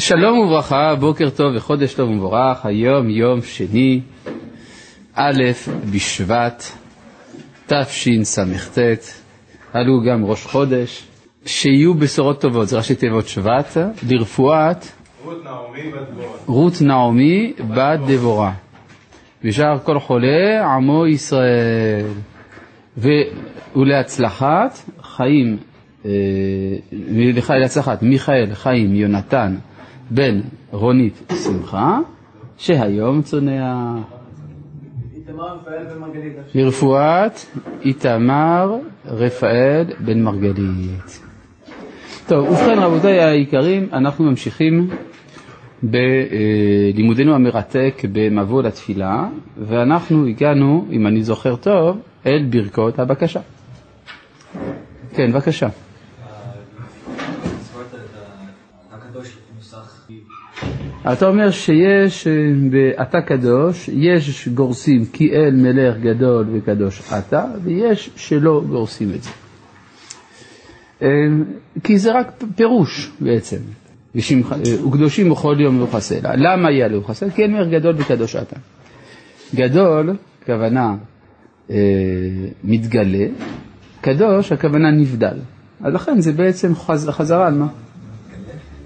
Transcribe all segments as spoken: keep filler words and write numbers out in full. שלום וברכה, בוקר טוב וחודש טוב ומבורך. היום יום שני, א' בשבט תשס"ט, עלו גם ראש חודש. שיהיו בשורות טובות, זה ראשי תיבות שבט, לרפואת רות נעמי בת דבורה, רות נעמי בת דבורה, ושאר כל חולה עמו ישראל, ולהצלחת חיים, ולהצלחת מיכאל חיים יונתן בן רונית שמחה, שהיום צונע. לרפואת איתמר רפאל בן מרגלית. טוב, ובכן רבותיי היקרים, אנחנו ממשיכים בלימודנו המרתק במבוא לתפילה, ואנחנו הגענו, אם אני זוכר טוב, אל ברכות הבקשה. כן, בבקשה. אתה אומר שיש באתה קדוש, יש גורסים כי אל מלך גדול וקדוש אתה, ויש שלא גורסים את זה. כי זה רק פירוש בעצם. וקדושים בכל יום וחסל. למה היה לו חסל? כי אל מלך גדול וקדוש אתה. גדול, הכוונה מתגלה, קדוש, הכוונה נבדל. אז לכן זה בעצם חזרה על מה?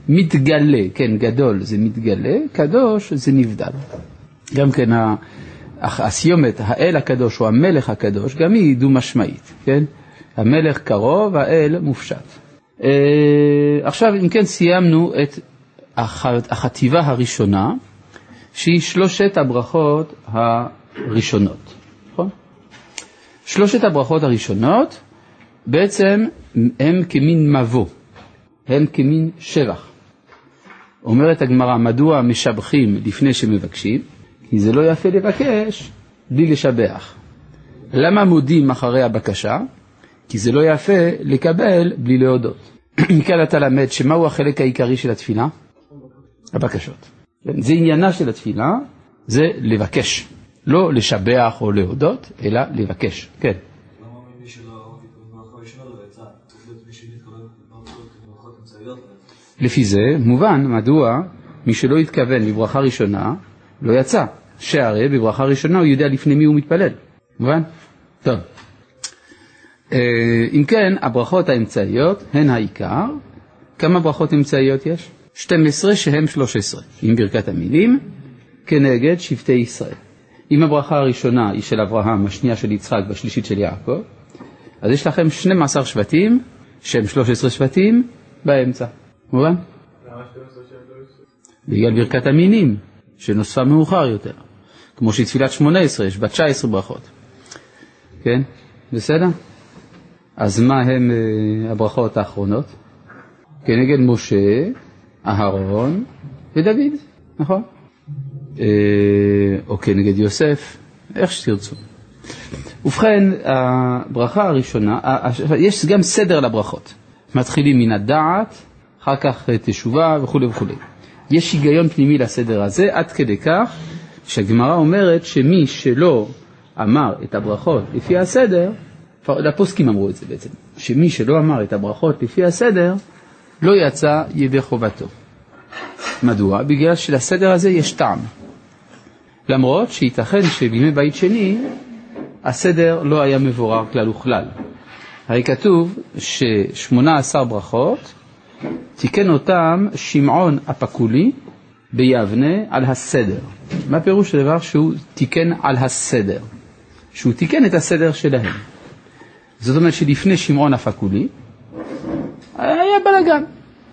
מתגלה, כן, גדול זה מתגלה, קדוש זה נבדל. גם כן הסיומת, האל הקדוש או המלך הקדוש, גם היא דו משמעית, כן? המלך קרוב, האל מופשט. עכשיו, אם כן, סיימנו את החטיבה הראשונה, שהיא שלושת הברכות הראשונות. נכון? שלושת הברכות הראשונות בעצם הם כמין מבוא, הם כמין שבח. אומרת הגמרא, מדוע משבחים לפני שמבקשים? כי זה לא יפה לבקש בלי לשבח. למה מודים אחרי הבקשה? כי זה לא יפה לקבל בלי להודות. מכאן אתה למד שמהו החלק העיקרי של התפילה? הבקשות. זה עניינה של התפילה, זה לבקש. לא לשבח או להודות, אלא לבקש. כן. למה ממי שלא מברכו ישנו לבצע? מי שמתכוון לברכות לברכות אמצעיות? לפי זה, מובן, מדוע מי שלא התכוון לברכה ראשונה, לא יצא. שהרי בברכה ראשונה הוא יודע לפני מי הוא מתפלל. מובן? טוב. אם כן, הברכות האמצעיות הן העיקר. כמה ברכות אמצעיות יש? שתים עשרה שהם שלוש עשרה. עם ברכת המילים, כנגד שבטי ישראל. אם הברכה הראשונה היא של אברהם, השנייה של יצחק והשלישית של יעקב, אז יש לכם שנים עשר שבטים, שהם שלוש עשרה שבטים, באמצע. מובן? בגלל ברכת המינים, שנוספה מאוחר יותר. כמו שתפילת שמונה עשרה, יש בה תשע עשרה ברכות. כן? בסדר? אז מה הם הברכות האחרונות? כנגד משה, אהרון ודוד, נכון? או כנגד יוסף, איך שתרצו. ובכן, הברכה הראשונה, יש גם סדר לברכות. מתחילים מן הדעת, אחר כך תשובה וכו' וכו'. יש היגיון פנימי לסדר הזה, עד כדי כך שהגמרא אומרת שמי שלא אמר את הברכות לפי הסדר, הפוסקים אמרו את זה בעצם, שמי שלא אמר את הברכות לפי הסדר, לא יצא ידי חובתו. מדוע? בגלל שלסדר הזה יש טעם. למרות שייתכן שבימי בית שני, הסדר לא היה מבורר כלל וכלל. הרי כתוב ששמונה עשר ברכות, תיקן אותם שמעון הפקולי ביבנה על הסדר. מה פירוש הדבר שהוא תיקן על הסדר? שהוא תיקן את הסדר שלהם. זאת אומרת שלפני שמעון הפקולי, היה בלגן.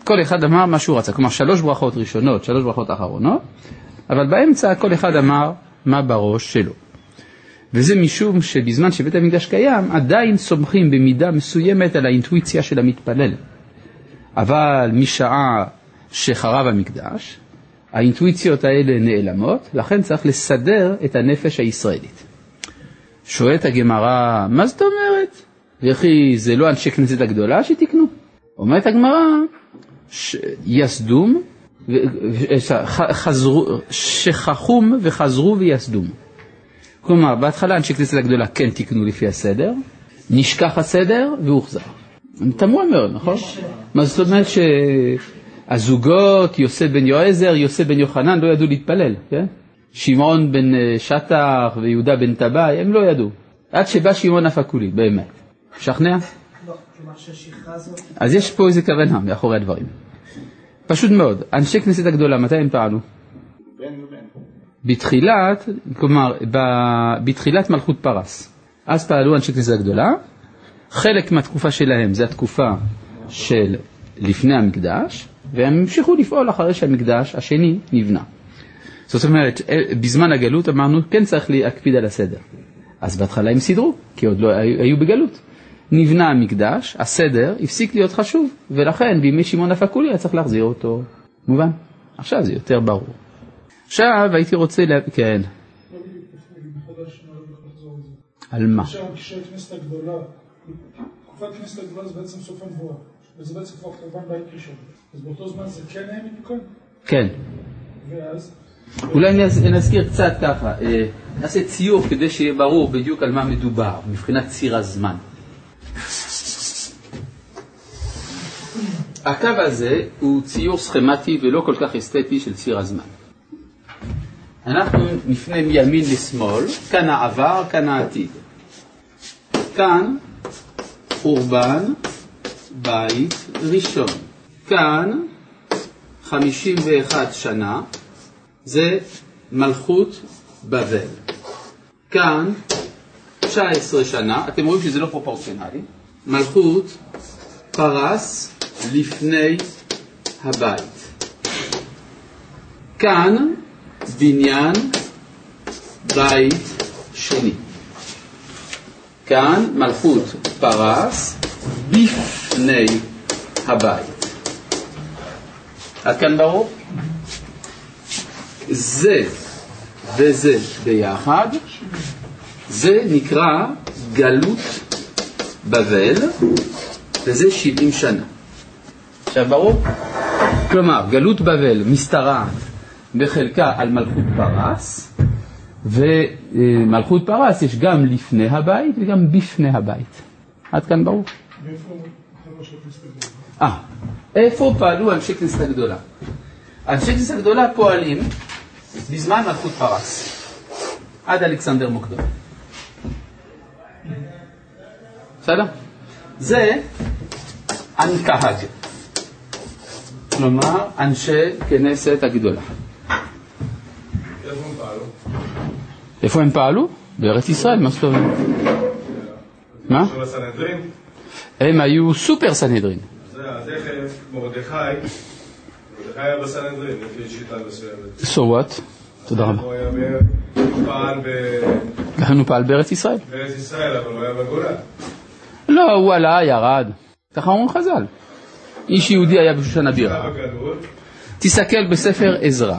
כל אחד אמר מה שהוא רצה, כלומר שלוש ברכות ראשונות, שלוש ברכות אחרונות, אבל באמצע כל אחד אמר מה בראש שלו. וזה משום שבזמן שבית המקדש קיים, עדיין סומכים במידה מסוימת על האינטואיציה של המתפלל. אבל משעה שחרב המקדש, האינטואיציות האלה נעלמות, לכן צריך לסדר את הנפש הישראלית. שואלת הגמרא, מה זאת אומרת? וכי זה לא אנשי כנסת הגדולה שתקנו? אומרת הגמרא, יסדום, שכחום וחזרו ויסדום. כלומר, בהתחלה אנשי כנסת הגדולה כן תיקנו לפי הסדר, נשכח הסדר והוחזר. תמוה מאוד, נכון? מה זאת אומרת הזוגות, יוסף בן יועזר, יוסף בן יוחנן, לא ידעו להתפלל, כן? שמעון בן שטח ויהודה בן טבעי, הם לא ידעו. עד שבא שמעון החקולי, באמת. משכנע? לא, כלומר שהשכחה הזאת... אז יש פה איזה כוונה מאחורי הדברים. פשוט מאוד, אנשי כנסת הגדולה, מתי הם פעלו? בן ובן. בתחילת, כלומר, ב... בתחילת מלכות פרס. אז פעלו אנשי כנסת הגדולה. חלק מהתקופה שלהם זה התקופה של לפני המקדש, והם המשיכו לפעול אחרי שהמקדש השני נבנה. זאת אומרת, בזמן הגלות אמרנו, כן צריך להקפיד על הסדר. אז בהתחלה הם סידרו, כי עוד לא היו בגלות. נבנה המקדש, הסדר הפסיק להיות חשוב, ולכן בימי שמעון החקולי היה צריך להחזיר אותו. מובן? עכשיו זה יותר ברור. עכשיו הייתי רוצה לה... כן. על מה? עכשיו כשהכנסת הגדולה, תקופת כנסת הגדולה זה בעצם סוף הנבואה. וזה בעצם כבר חורבן בית ראשון. אז באותו זמן זה כן היה מדוקן? כן. ואז? אולי נזכיר קצת ככה, נעשה ציור כדי שיהיה ברור בדיוק על מה מדובר, מבחינת ציר הזמן. הקו הזה הוא ציור סכמטי ולא כל כך אסתטי של ציר הזמן. אנחנו נפנה מימין לשמאל, כאן העבר, כאן העתיד. כאן חורבן בית ראשון. כאן חמישים ואחת שנה. זה מלכות בבל. כאן תשע עשרה שנה, אתם רואים שזה לא פרופורציונלי, מלכות פרס לפני הבית. כאן בניין בית שני. כאן מלכות פרס לפני הבית. עד כאן ברור? זה וזה ביחד, זה נקרא גלות בבל, וזה שבעים שנה. עכשיו ברור? כלומר, גלות בבל מסתרעת בחלקה על מלכות פרס, ומלכות פרס יש גם לפני הבית וגם בפני הבית. עד כאן ברור? אה, איפה פעלו אנשי כנסת הגדולה? אנשי כנסת הגדולה פועלים בזמן מלכות פרס, עד אלכסנדר מוקדון. בסדר? זה אנקהג, כלומר אנשי כנסת הגדולה. איפה הם פעלו? איפה הם פעלו? בארץ ישראל, מה זאת אומרת? מה? הם היו סופר סנהדרין. אז איך מרדכי, מרדכי היה בסנהדרין, לפי שיטה מסוימת. So what? תודה רבה. הוא פעל ב... לכן הוא פעל בארץ ישראל. בארץ ישראל, אבל הוא היה בגולה. לא, הוא עלה, ירד. ככה אומרים חז"ל. איש יהודי היה בשושן הבירה. תסתכל בספר עזרא.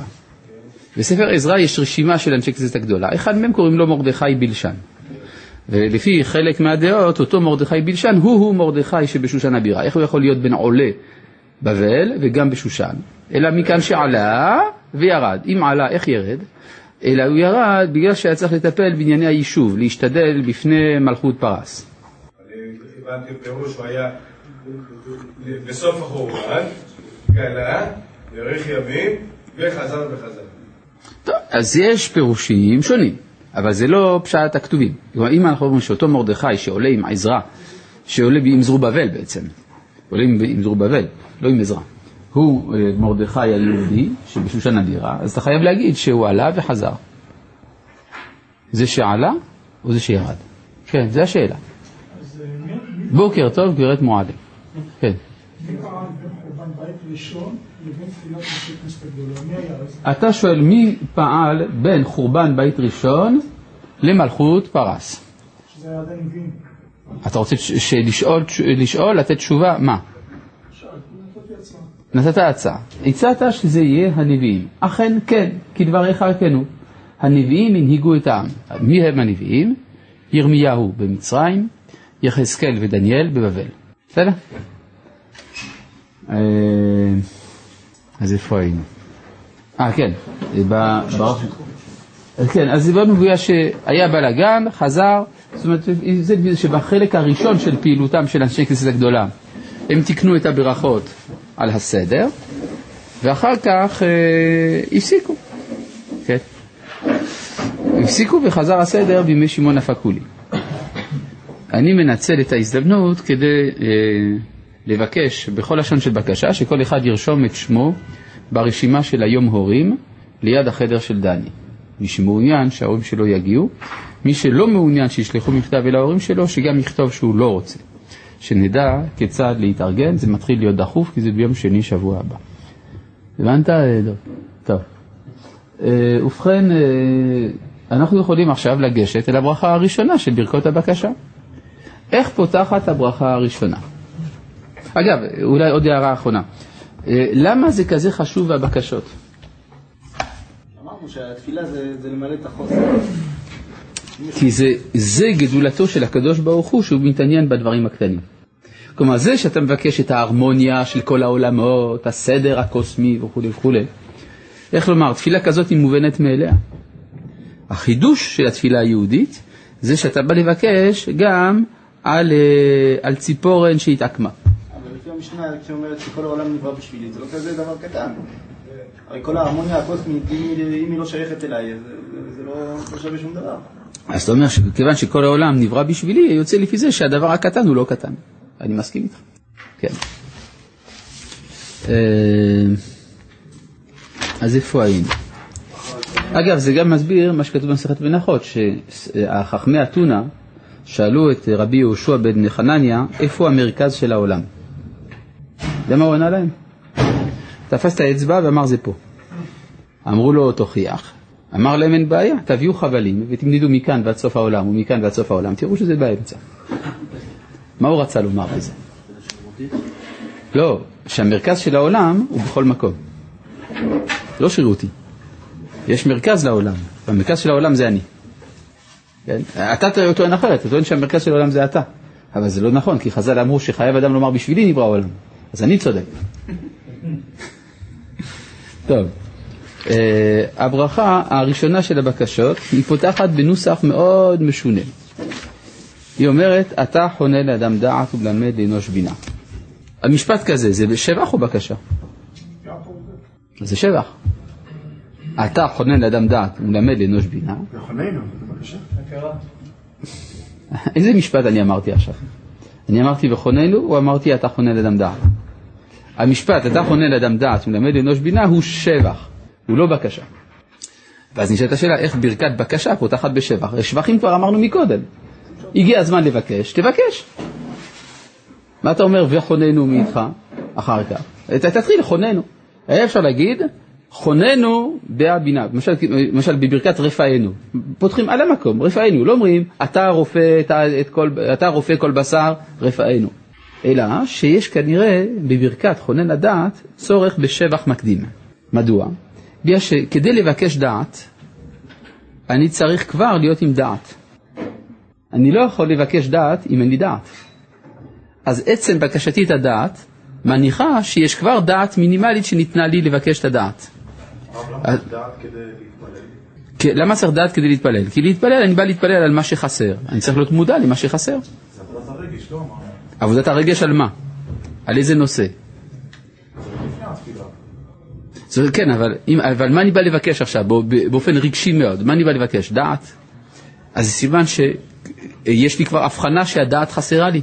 בספר עזרא יש רשימה של אנשי כנסת הגדולה. אחד מהם קוראים לו מרדכי בלשן. ולפי חלק מהדעות, אותו מרדכי בלשן, הוא הוא מרדכי שבשושן הבירה. איך הוא יכול להיות בן עולה בבל וגם בשושן? אלא מכאן שעלה וירד. אם עלה, איך ירד? אלא הוא ירד בגלל שהיה צריך לטפל בענייני היישוב, להשתדל בפני מלכות פרס. הבנתי פירוש, הוא היה בסוף החורבן, גלה, יארך ימים, וחזר וחזר. טוב, אז יש פירושים שונים. אבל זה לא פשט הכתובים. אם אנחנו אומרים שאותו מרדכי שעולה עם עזרא, שעולה עם זרובבל בעצם, עולה עם זרובבל, לא עם עזרא, הוא מרדכי היהודי שבשושן הבירה, אז אתה חייב להגיד שהוא עלה וחזר. זה שעלה או זה שירד? כן, זה השאלה. בוקר טוב, גברת מועלם. כן. מי פעל בחורבן בית ראשון לבין תחילת אנשי כנסת הגדולה? מי היה אז? אתה שואל מי פעל בין חורבן בית ראשון למלכות פרס? שזה היה עדיין בין. אתה רוצה לשאול, לתת תשובה? מה? נתת הצעה. הצעת שזה יהיה הנביאים. אכן כן, כי דבריך כן הוא. הנביאים הנהיגו את העם. מי הם הנביאים? ירמיהו במצרים, יחזקאל ודניאל בבבל. בסדר? אז איפה היינו? אה, כן. כן, אז דיברנו בגלל שהיה בלגן, חזר, זאת אומרת, זה שבחלק הראשון של פעילותם של אנשי כנסת הגדולה, הם תיקנו את הברכות על הסדר, ואחר כך אה, הפסיקו. כן. הפסיקו וחזר הסדר בימי שמעון החקולי. אני מנצל את ההזדמנות כדי אה, לבקש בכל לשון של בקשה שכל אחד ירשום את שמו ברשימה של היום הורים ליד החדר של דני. מי שמעוניין שההורים שלו יגיעו, מי שלא מעוניין שישלחו מכתב אל ההורים שלו שגם יכתוב שהוא לא רוצה. שנדע כיצד להתארגן, זה מתחיל להיות דחוף כי זה ביום שני שבוע הבא. הבנת? דוב. טוב. ובכן, אנחנו יכולים עכשיו לגשת אל הברכה הראשונה של ברכות הבקשה. איך פותחת הברכה הראשונה? אגב, אולי עוד הערה אחרונה. למה זה כזה חשוב הבקשות? אמרנו שהתפילה זה, זה למלא את החוסר. כי זה, זה גדולתו של הקדוש ברוך הוא שהוא מתעניין בדברים הקטנים. כלומר, זה שאתה מבקש את ההרמוניה של כל העולמות, הסדר הקוסמי וכו' וכו'. איך לומר, תפילה כזאת היא מובנת מאליה. החידוש של התפילה היהודית זה שאתה בא לבקש גם על, על ציפורן שהתעקמה. אבל לפי המשנה כשאומרת שכל העולם נברא בשבילי, זה לא כזה דבר קטן. הרי כל ההרמוניה הקוסמית, אם היא לא שייכת אליי, זה לא שווה שום דבר. אז אתה אומר שכיוון שכל העולם נברא בשבילי, יוצא לפי זה שהדבר הקטן הוא לא קטן. אני מסכים איתך. כן. אז איפה היינו? אגב, זה גם מסביר מה שכתוב במסכת מנחות, שהחכמי אתונה שאלו את רבי יהושע בן חנניה, איפה המרכז של העולם? זה מה הוא ענה להם? תפס את האצבע ואמר זה פה. אמרו לו תוכיח. אמר להם אין בעיה, תביאו חבלים ותמדידו מכאן ועד סוף העולם ומכאן ועד סוף העולם, תראו שזה באמצע. מה הוא רצה לומר בזה? לא, שהמרכז של העולם הוא בכל מקום. לא שירותי. יש מרכז לעולם, והמרכז של העולם זה אני. כן? אתה תראה אותו אין אחרת, אתה טוען שהמרכז של העולם זה אתה. אבל זה לא נכון, כי חז"ל אמרו שחייב אדם לומר בשבילי נברא העולם. אז אני צודק. טוב. הברכה הראשונה של הבקשות היא פותחת בנוסח מאוד משונה. היא אומרת, אתה חונה לאדם דעת ולמד לאנוש בינה. המשפט כזה, זה שבח או בקשה? זה שבח. אתה חונה לאדם דעת ולמד לאנוש בינה. חוננו, בבקשה. איזה משפט אני אמרתי עכשיו? אני אמרתי וחוננו או אמרתי אתה חונה לאדם דעת? המשפט, אתה חונה לאדם דעת ולמד לאנוש בינה הוא שבח. הוא לא בקשה. ואז נשאלת השאלה, איך ברכת בקשה פותחת בשבח? השבחים כבר אמרנו מקודם. הגיע הזמן לבקש, תבקש. מה אתה אומר, וחוננו מאיתך אחר כך? תתחיל, חוננו. היה אפשר להגיד, חוננו בהבינה. למשל, למשל בברכת רפאנו. פותחים על המקום, רפאנו. לא אומרים, אתה רופא, אתה, את כל, אתה רופא כל בשר, רפאנו. אלא שיש כנראה בברכת חונן הדעת צורך בשבח מקדים. מדוע? כדי לבקש דעת, אני צריך כבר להיות עם דעת. אני לא יכול לבקש דעת אם אין לי דעת. אז עצם בקשתי את הדעת, מניחה שיש כבר דעת מינימלית שניתנה לי לבקש את הדעת. אבל למה צריך דעת כדי להתפלל? כי להתפלל, אני בא להתפלל על מה שחסר. אני צריך להיות מודע למה שחסר. זה עבודת הרגש, לא אמרנו. עבודת הרגש על מה? על איזה נושא? כן, אבל, אם, אבל מה אני בא לבקש עכשיו, באופן רגשי מאוד, מה אני בא לבקש? דעת. אז זה סימן שיש לי כבר הבחנה שהדעת חסרה לי.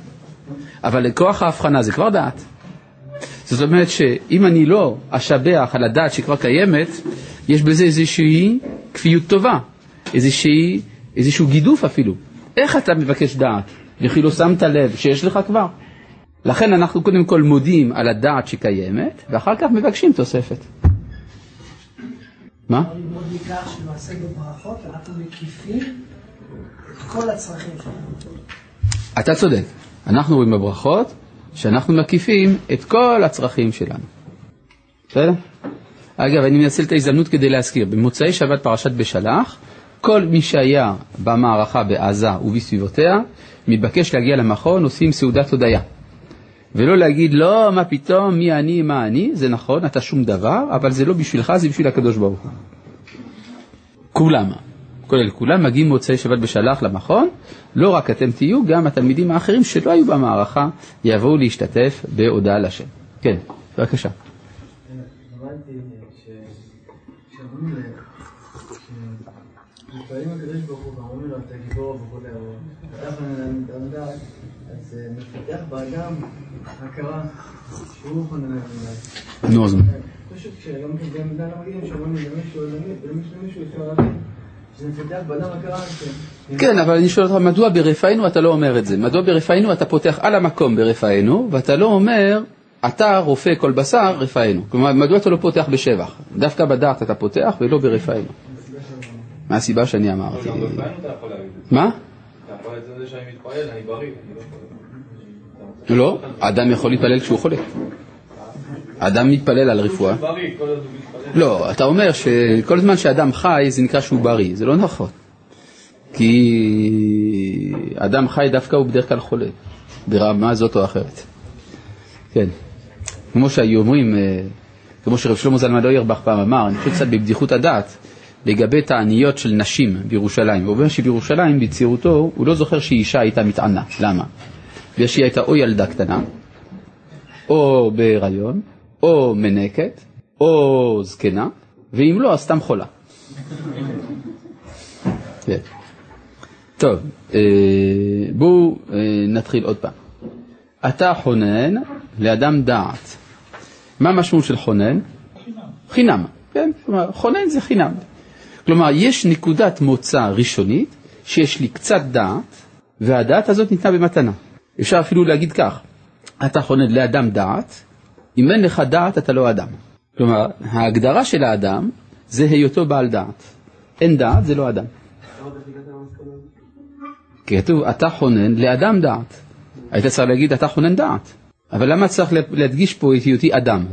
אבל כוח ההבחנה זה כבר דעת. זאת אומרת שאם אני לא אשבח על הדעת שכבר קיימת, יש בזה איזושהי כפיות טובה, איזושהי, איזשהו גידוף אפילו. איך אתה מבקש דעת? לכי לא שמת לב שיש לך כבר. לכן אנחנו קודם כל מודים על הדעת שקיימת, ואחר כך מבקשים תוספת. מה? אני מאוד מכך שמעשה בברכות, אנחנו מקיפים את כל הצרכים שלנו. אתה צודק. אנחנו רואים בברכות שאנחנו מקיפים את כל הצרכים שלנו. בסדר? אגב, אני מנצל את ההזדמנות כדי להזכיר. במוצאי שבת פרשת בשלח, כל מי שהיה במערכה בעזה ובסביבותיה, מתבקש להגיע למכון, עושים סעודת הודיה. ולא להגיד, לא, מה פתאום, מי אני, מה אני, זה נכון, אתה שום דבר, אבל זה לא בשבילך, זה בשביל הקדוש ברוך הוא. כולם, כולל כולם, מגיעים מוצאי שבת בשלח למכון, לא רק אתם תהיו, גם התלמידים האחרים שלא היו במערכה, יבואו להשתתף בהודעה לשם. כן, בבקשה. אבל הבנתי שאומרים להם, כשמתפעלים הקדוש ברוך הוא ואומרים לו, אתה גיבור וכו', ואתה נדע, אז מפתח באדם הכרה שהוא חונן לדעת. נו, אז מה? פשוט כשלא מגיעים לדעת המגיעים, שאומרים למישהו למישהו אפשר להבין, כן, אבל אני שואל אותך, מדוע ברפאינו אתה לא אומר את זה? מדוע ברפאינו אתה פותח על המקום ברפאינו, ואתה לא אומר, אתה רופא כל בשר, רפאינו. כלומר, מדוע אתה לא פותח בשבח? דווקא בדעת אתה פותח ולא ברפאינו. מה הסיבה שאני אמרתי? מה? אתה יכול לצאת את זה שאני מתפעל, אני בריא. לא, אדם יכול להתפלל כשהוא חולה. אדם מתפלל על רפואה. לא, אתה אומר שכל זמן שאדם חי זה נקרא שהוא בריא. זה לא נכון. כי אדם חי דווקא הוא בדרך כלל חולה. ברמה זאת או אחרת. כן. כמו שהיו אומרים, כמו שרב שלמה זלמן לא ירבך פעם אמר, אני חושב קצת בבדיחות הדעת, לגבי תעניות של נשים בירושלים. הוא אומר שבירושלים, בצעירותו, הוא לא זוכר שאישה הייתה מתענה. למה? בגלל שהיא הייתה או ילדה קטנה, או בהיריון, או מנקת, או זקנה, ואם לא, אז סתם חולה. כן. טוב, אה, בואו אה, נתחיל עוד פעם. אתה חונן לאדם דעת. מה המשמעות של חונן? חינם. חינם, כן? כלומר, חונן זה חינם. כלומר, יש נקודת מוצא ראשונית שיש לי קצת דעת, והדעת הזאת ניתנה במתנה. אפשר אפילו להגיד כך. אתה חונן לאדם דעת, אם אין לך דעת אתה לא אדם. כלומר, ההגדרה של האדם זה היותו בעל דעת. אין דעת זה לא אדם. כתוב, אתה חונן לאדם דעת. היית צריך להגיד, אתה חונן דעת. אבל למה צריך להדגיש פה את היותי אדם?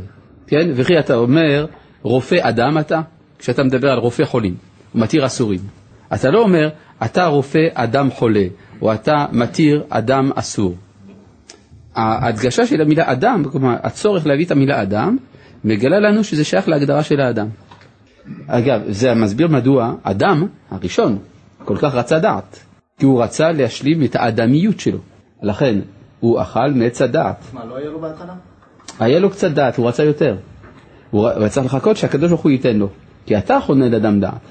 כן? וכי אתה אומר, רופא אדם אתה, כשאתה מדבר על רופא חולים, ומתיר אסורים. אתה לא אומר, אתה רופא אדם חולה, או אתה מתיר אדם אסור. ההדגשה של המילה אדם, כלומר, הצורך להביא את המילה אדם, מגלה לנו שזה שייך להגדרה של האדם. אגב, זה מסביר מדוע אדם הראשון כל כך רצה דעת, כי הוא רצה להשלים את האדמיות שלו. לכן, הוא אכל מעץ הדעת. מה, לא היה לו בהתחלה? היה לו קצת דעת, הוא רצה יותר. הוא רצה לחכות שהקדוש ברוך הוא ייתן לו, כי אתה חונן אדם דעת.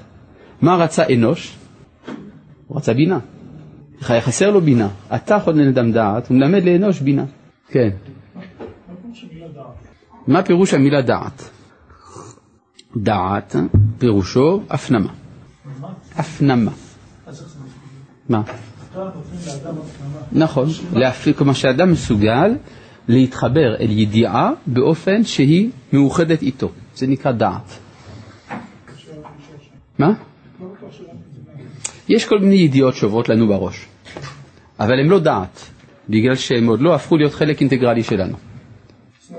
מה רצה אנוש? הוא רצה בינה. חסר לו בינה. אתה חונן אדם דעת, הוא מלמד לאנוש בינה. כן. מה פירוש המילה דעת? דעת פירושו הפנמה. הפנמה. מה? נכון. כלומר שאדם מסוגל להתחבר אל ידיעה באופן שהיא מאוחדת איתו. זה נקרא דעת. מה? יש כל מיני ידיעות שעוברות לנו בראש. אבל הן לא דעת. בגלל שהם עוד לא הפכו להיות חלק אינטגרלי שלנו.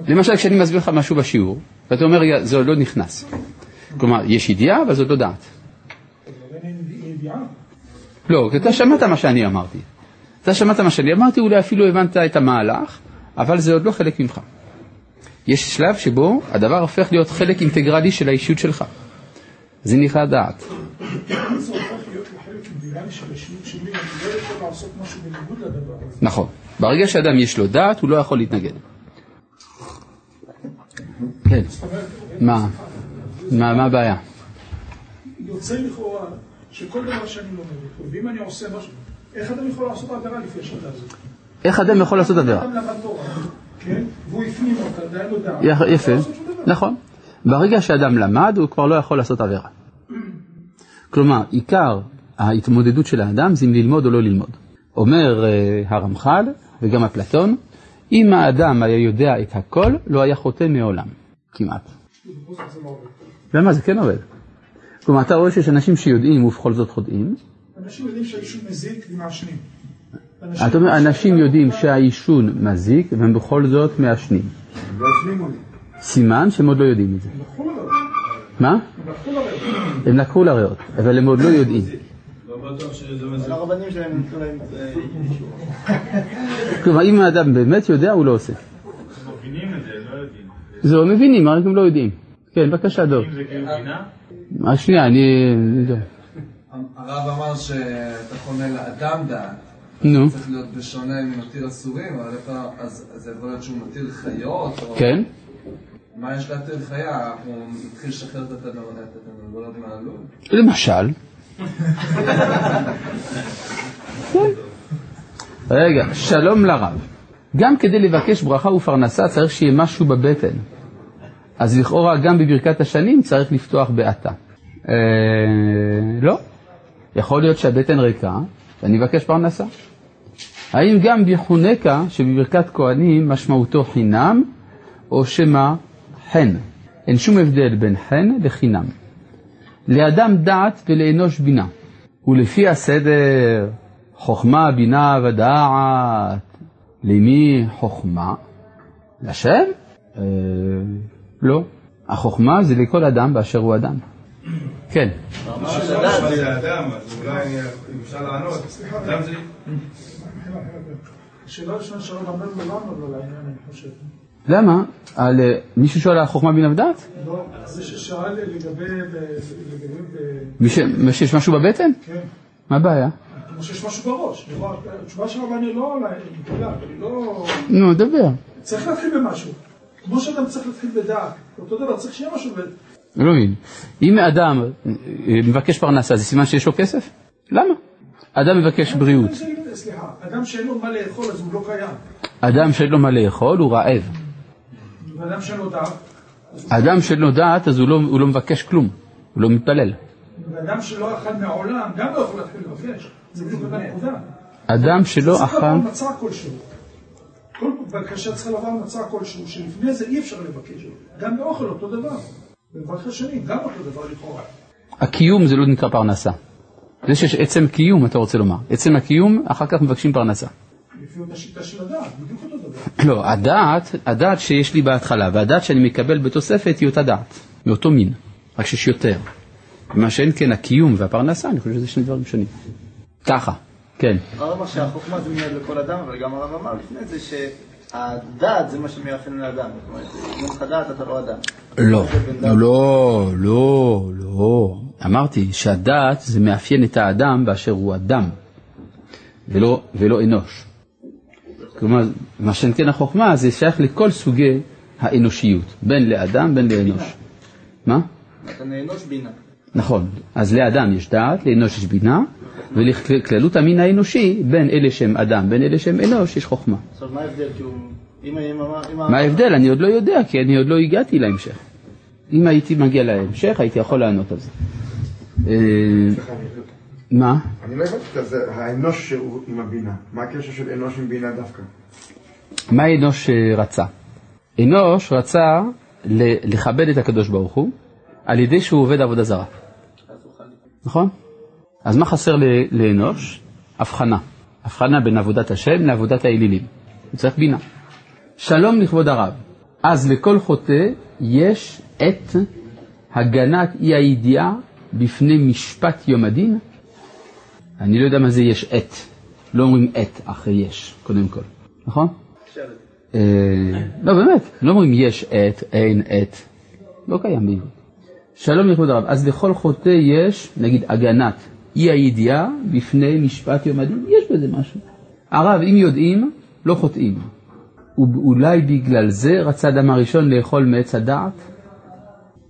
למשל, כשאני מסביר לך משהו בשיעור, ואתה אומר, רגע, זה עוד לא נכנס. כלומר, יש ידיעה, אבל זה עוד לא דעת. לא, כי אתה שמעת מה שאני אמרתי. אתה שמעת מה שאני אמרתי, אולי אפילו הבנת את המהלך, אבל זה עוד לא חלק ממך. יש שלב שבו הדבר הופך להיות חלק אינטגרלי של האישיות שלך. זה נקרא דעת. נכון. ברגע שאדם יש לו דעת, הוא לא יכול להתנגד. כן. מה? מה הבעיה? יוצא לכאורה שכל דבר שאני לא מבין, ואם אני עושה משהו, איך אדם יכול לעשות עבירה לפי השאלה הזאת? איך אדם יכול לעשות עבירה? אדם למד תורה, כן? והוא הפנים אותה, דיין לו דעת. יפה, נכון. ברגע שאדם למד, הוא כבר לא יכול לעשות עבירה. כלומר, עיקר ההתמודדות של האדם זה אם ללמוד או לא ללמוד. אומר הרמח"ל וגם אפלטון, אם האדם היה יודע את הכל, לא היה חוטא מעולם, כמעט. למה זה כן עובד? כלומר, אתה רואה שיש אנשים שיודעים ובכל זאת חוטאים. אנשים יודעים שהעישון מזיק ומעשנים. אתה אומר, אנשים יודעים שהעישון מזיק והם בכל זאת מעשנים. סימן שהם עוד לא יודעים את זה. מה? הם לקחו לריאות, אבל הם עוד לא יודעים. הרבנים שלהם נתנו להם אישור. כלומר, אם האדם באמת יודע, הוא לא עושה. מבינים את זה, לא יודעים. זהו, מבינים, הרי הם לא יודעים. כן, בבקשה, דוב. אם זה כאילו בינה? מה שנייה, אני... הרב אמר שאתה חונה לאדם דעת. נו. צריך להיות בשונה אם הוא מתיר אסורים, אבל איפה... אז זה יכול להיות שהוא מתיר חיות? כן. מה יש לתת חיה? אנחנו נתחיל לשחרר את התנבולות מהעלול? למשל. רגע, שלום לרב. גם כדי לבקש ברכה ופרנסה צריך שיהיה משהו בבטן. אז לכאורה גם בברכת השנים צריך לפתוח בעתה. אה, לא. יכול להיות שהבטן ריקה, ואני אבקש פרנסה. האם גם ביחונקה שבברכת כהנים משמעותו חינם, או שמה חן? אין שום הבדל בין חן לחינם. לאדם דעת ולאנוש בינה. ולפי הסדר, חוכמה, בינה ודעת. למי חוכמה? לשם? אה, לא. החוכמה זה לכל אדם באשר הוא אדם. כן. מה שלא של האדם, אז אולי אפשר לענות. אדם זה... השאלה ראשונה שלא נאמר ללמה, אבל לעניין אני חושב. למה? מישהו שואל על חוכמה בינה ודעת? לא, זה ששאל לגבי... שיש משהו בבטן? כן. מה הבעיה? כמו שיש משהו בראש. התשובה של רבני לא עולה, אני לא... נו, דבר. צריך להתחיל במשהו. כמו שאדם צריך להתחיל בדעת, אותו דבר צריך שיהיה משהו בדעת. לא מבין. אם אדם מבקש פרנסה, זה סימן שיש לו כסף? למה? אדם מבקש בריאות. סליחה, אדם שאין לו מה לאכול, אז הוא לא קיים. אדם שאין לו מה לאכול, הוא רעב. ואדם שאין לו דעת? אדם שאין לו דעת, אז הוא לא מבקש כלום. הוא לא מתפלל. ואדם שלא אכל מהעולם, גם לא יכול להתחיל לבקש. זה בדיוק בנקודה. אדם שלא אכל... זה מצא כלשהו. כל בקשה צריכה לבוא מצא כלשהו, שלפני זה אי אפשר לבקש. גם באוכל אותו דבר. בבקשה שני, גם אותו דבר לכאורה. הקיום זה לא נקרא פרנסה. זה שיש עצם קיום, אתה רוצה לומר. עצם הקיום, אחר כך מבקשים פרנסה. לפי אותה שיטה של הדעת, בדיוק אותו דבר. לא, הדעת, הדעת שיש לי בהתחלה, והדעת שאני מקבל בתוספת היא אותה דעת. מאותו מין, רק שיש יותר. מה שאין כן הקיום והפרנסה, אני חושב שזה שני דברים שונים. ככה, כן. הרב אמר שהחוכמה זה מיד לכל אדם, אבל גם הרב אמר לפני זה שהדעת זה מה שמאפיין לאדם. זאת אומרת, אם לך דעת אתה לא אדם. לא, לא, לא, לא. אמרתי שהדעת זה מאפיין את האדם באשר הוא אדם, ולא, ולא אנוש. כלומר, מה שאין כן החוכמה זה שייך לכל סוגי האנושיות, בין לאדם, בין לאנוש. מה? אתה נאנוש בינה. נכון, אז לאדם יש דעת, לאנוש יש בינה, ולכללות המין האנושי, בין אלה שהם אדם, בין אלה שהם אנוש, יש חוכמה. עכשיו, מה ההבדל? מה ההבדל? אני עוד לא יודע, כי אני עוד לא הגעתי להמשך. אם הייתי מגיע להמשך, הייתי יכול לענות על זה. מה? אני לא הבנתי את זה, האנוש שהוא עם הבינה. מה הקשר של אנוש עם בינה דווקא? מה האנוש רצה? אנוש רצה לכבד את הקדוש ברוך הוא, על ידי שהוא עובד עבודה זרה. נכון? אז מה חסר לאנוש? הבחנה. הבחנה בין עבודת השם לעבודת האלילים. הוא צריך בינה. שלום לכבוד הרב. אז לכל חוטא יש את הגנת אי הידיעה בפני משפט יום הדין. אני לא יודע מה זה יש את. לא אומרים את אחרי יש, קודם כל. נכון? לא, באמת. לא אומרים יש את, אין את. לא קיים בעברית. שלום לכבוד הרב, אז לכל חוטא יש, נגיד, הגנת אי הידיעה בפני משפט יום הדין, יש בזה משהו. הרב, אם יודעים, לא חוטאים. ואולי בגלל זה רצה אדם הראשון לאכול מעץ הדעת?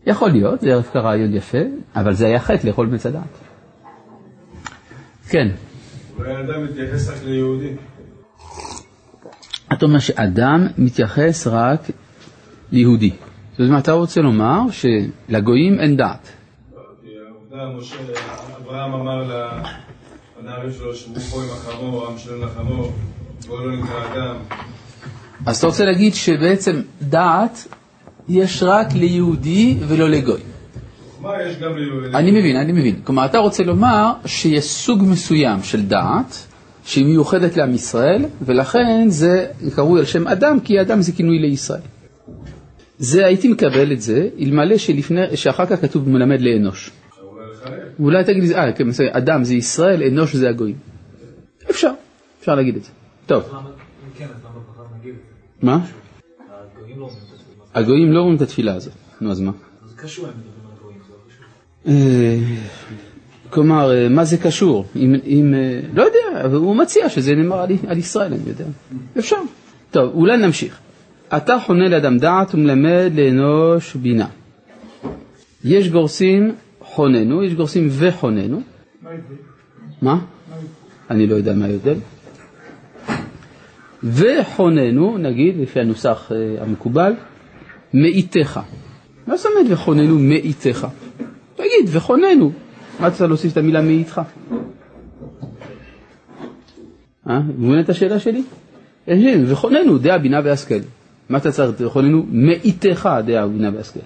יכול להיות, זה דווקא רעיון יפה, אבל זה היה חטא לאכול מעץ הדעת. כן. אולי אדם מתייחס רק ליהודים. אתה אומר שאדם מתייחס רק ליהודי. זאת אומרת, אתה רוצה לומר שלגויים אין דעת. אברהם אמר לנערים שלו שבו פה עם החמור, עם שלו לחמור, בואו לא נקרא אדם. אז אתה רוצה להגיד שבעצם דעת יש רק ליהודי ולא לגוי. מה יש גם ליהודי? אני מבין, אני מבין. כלומר, אתה רוצה לומר שיש סוג מסוים של דעת שהיא מיוחדת לעם ישראל, ולכן זה קרוי על שם אדם, כי אדם זה כינוי לישראל. זה הייתי מקבל את זה, אלמלא שאחר כך כתוב מלמד לאנוש. אולי תגיד לי, אה, אדם זה ישראל, אנוש זה הגויים. אפשר, אפשר להגיד את זה. טוב. מה? הגויים לא רואים את התפילה הזאת. נו, אז מה? זה קשור, הם מדברים על הגויים. כלומר, מה זה קשור? לא יודע, הוא מציע שזה נאמר על ישראל, אני יודע. אפשר. טוב, אולי נמשיך. אתה חונה לאדם דעת ומלמד לאנוש בינה. יש גורסים חוננו, יש גורסים וחוננו. מה ההבדל? מה? אני לא יודע מה ההבדל. וחוננו, נגיד, לפי הנוסח המקובל, מאיתך. מה זאת אומרת וחוננו מאיתך? תגיד, וחוננו. מה צריך להוסיף את המילה מאיתך? אה? מובנת את השאלה שלי? וחוננו דעה בינה והשכל. מה אתה צריך? וחוננו מאיתך דעה בינה והשכל.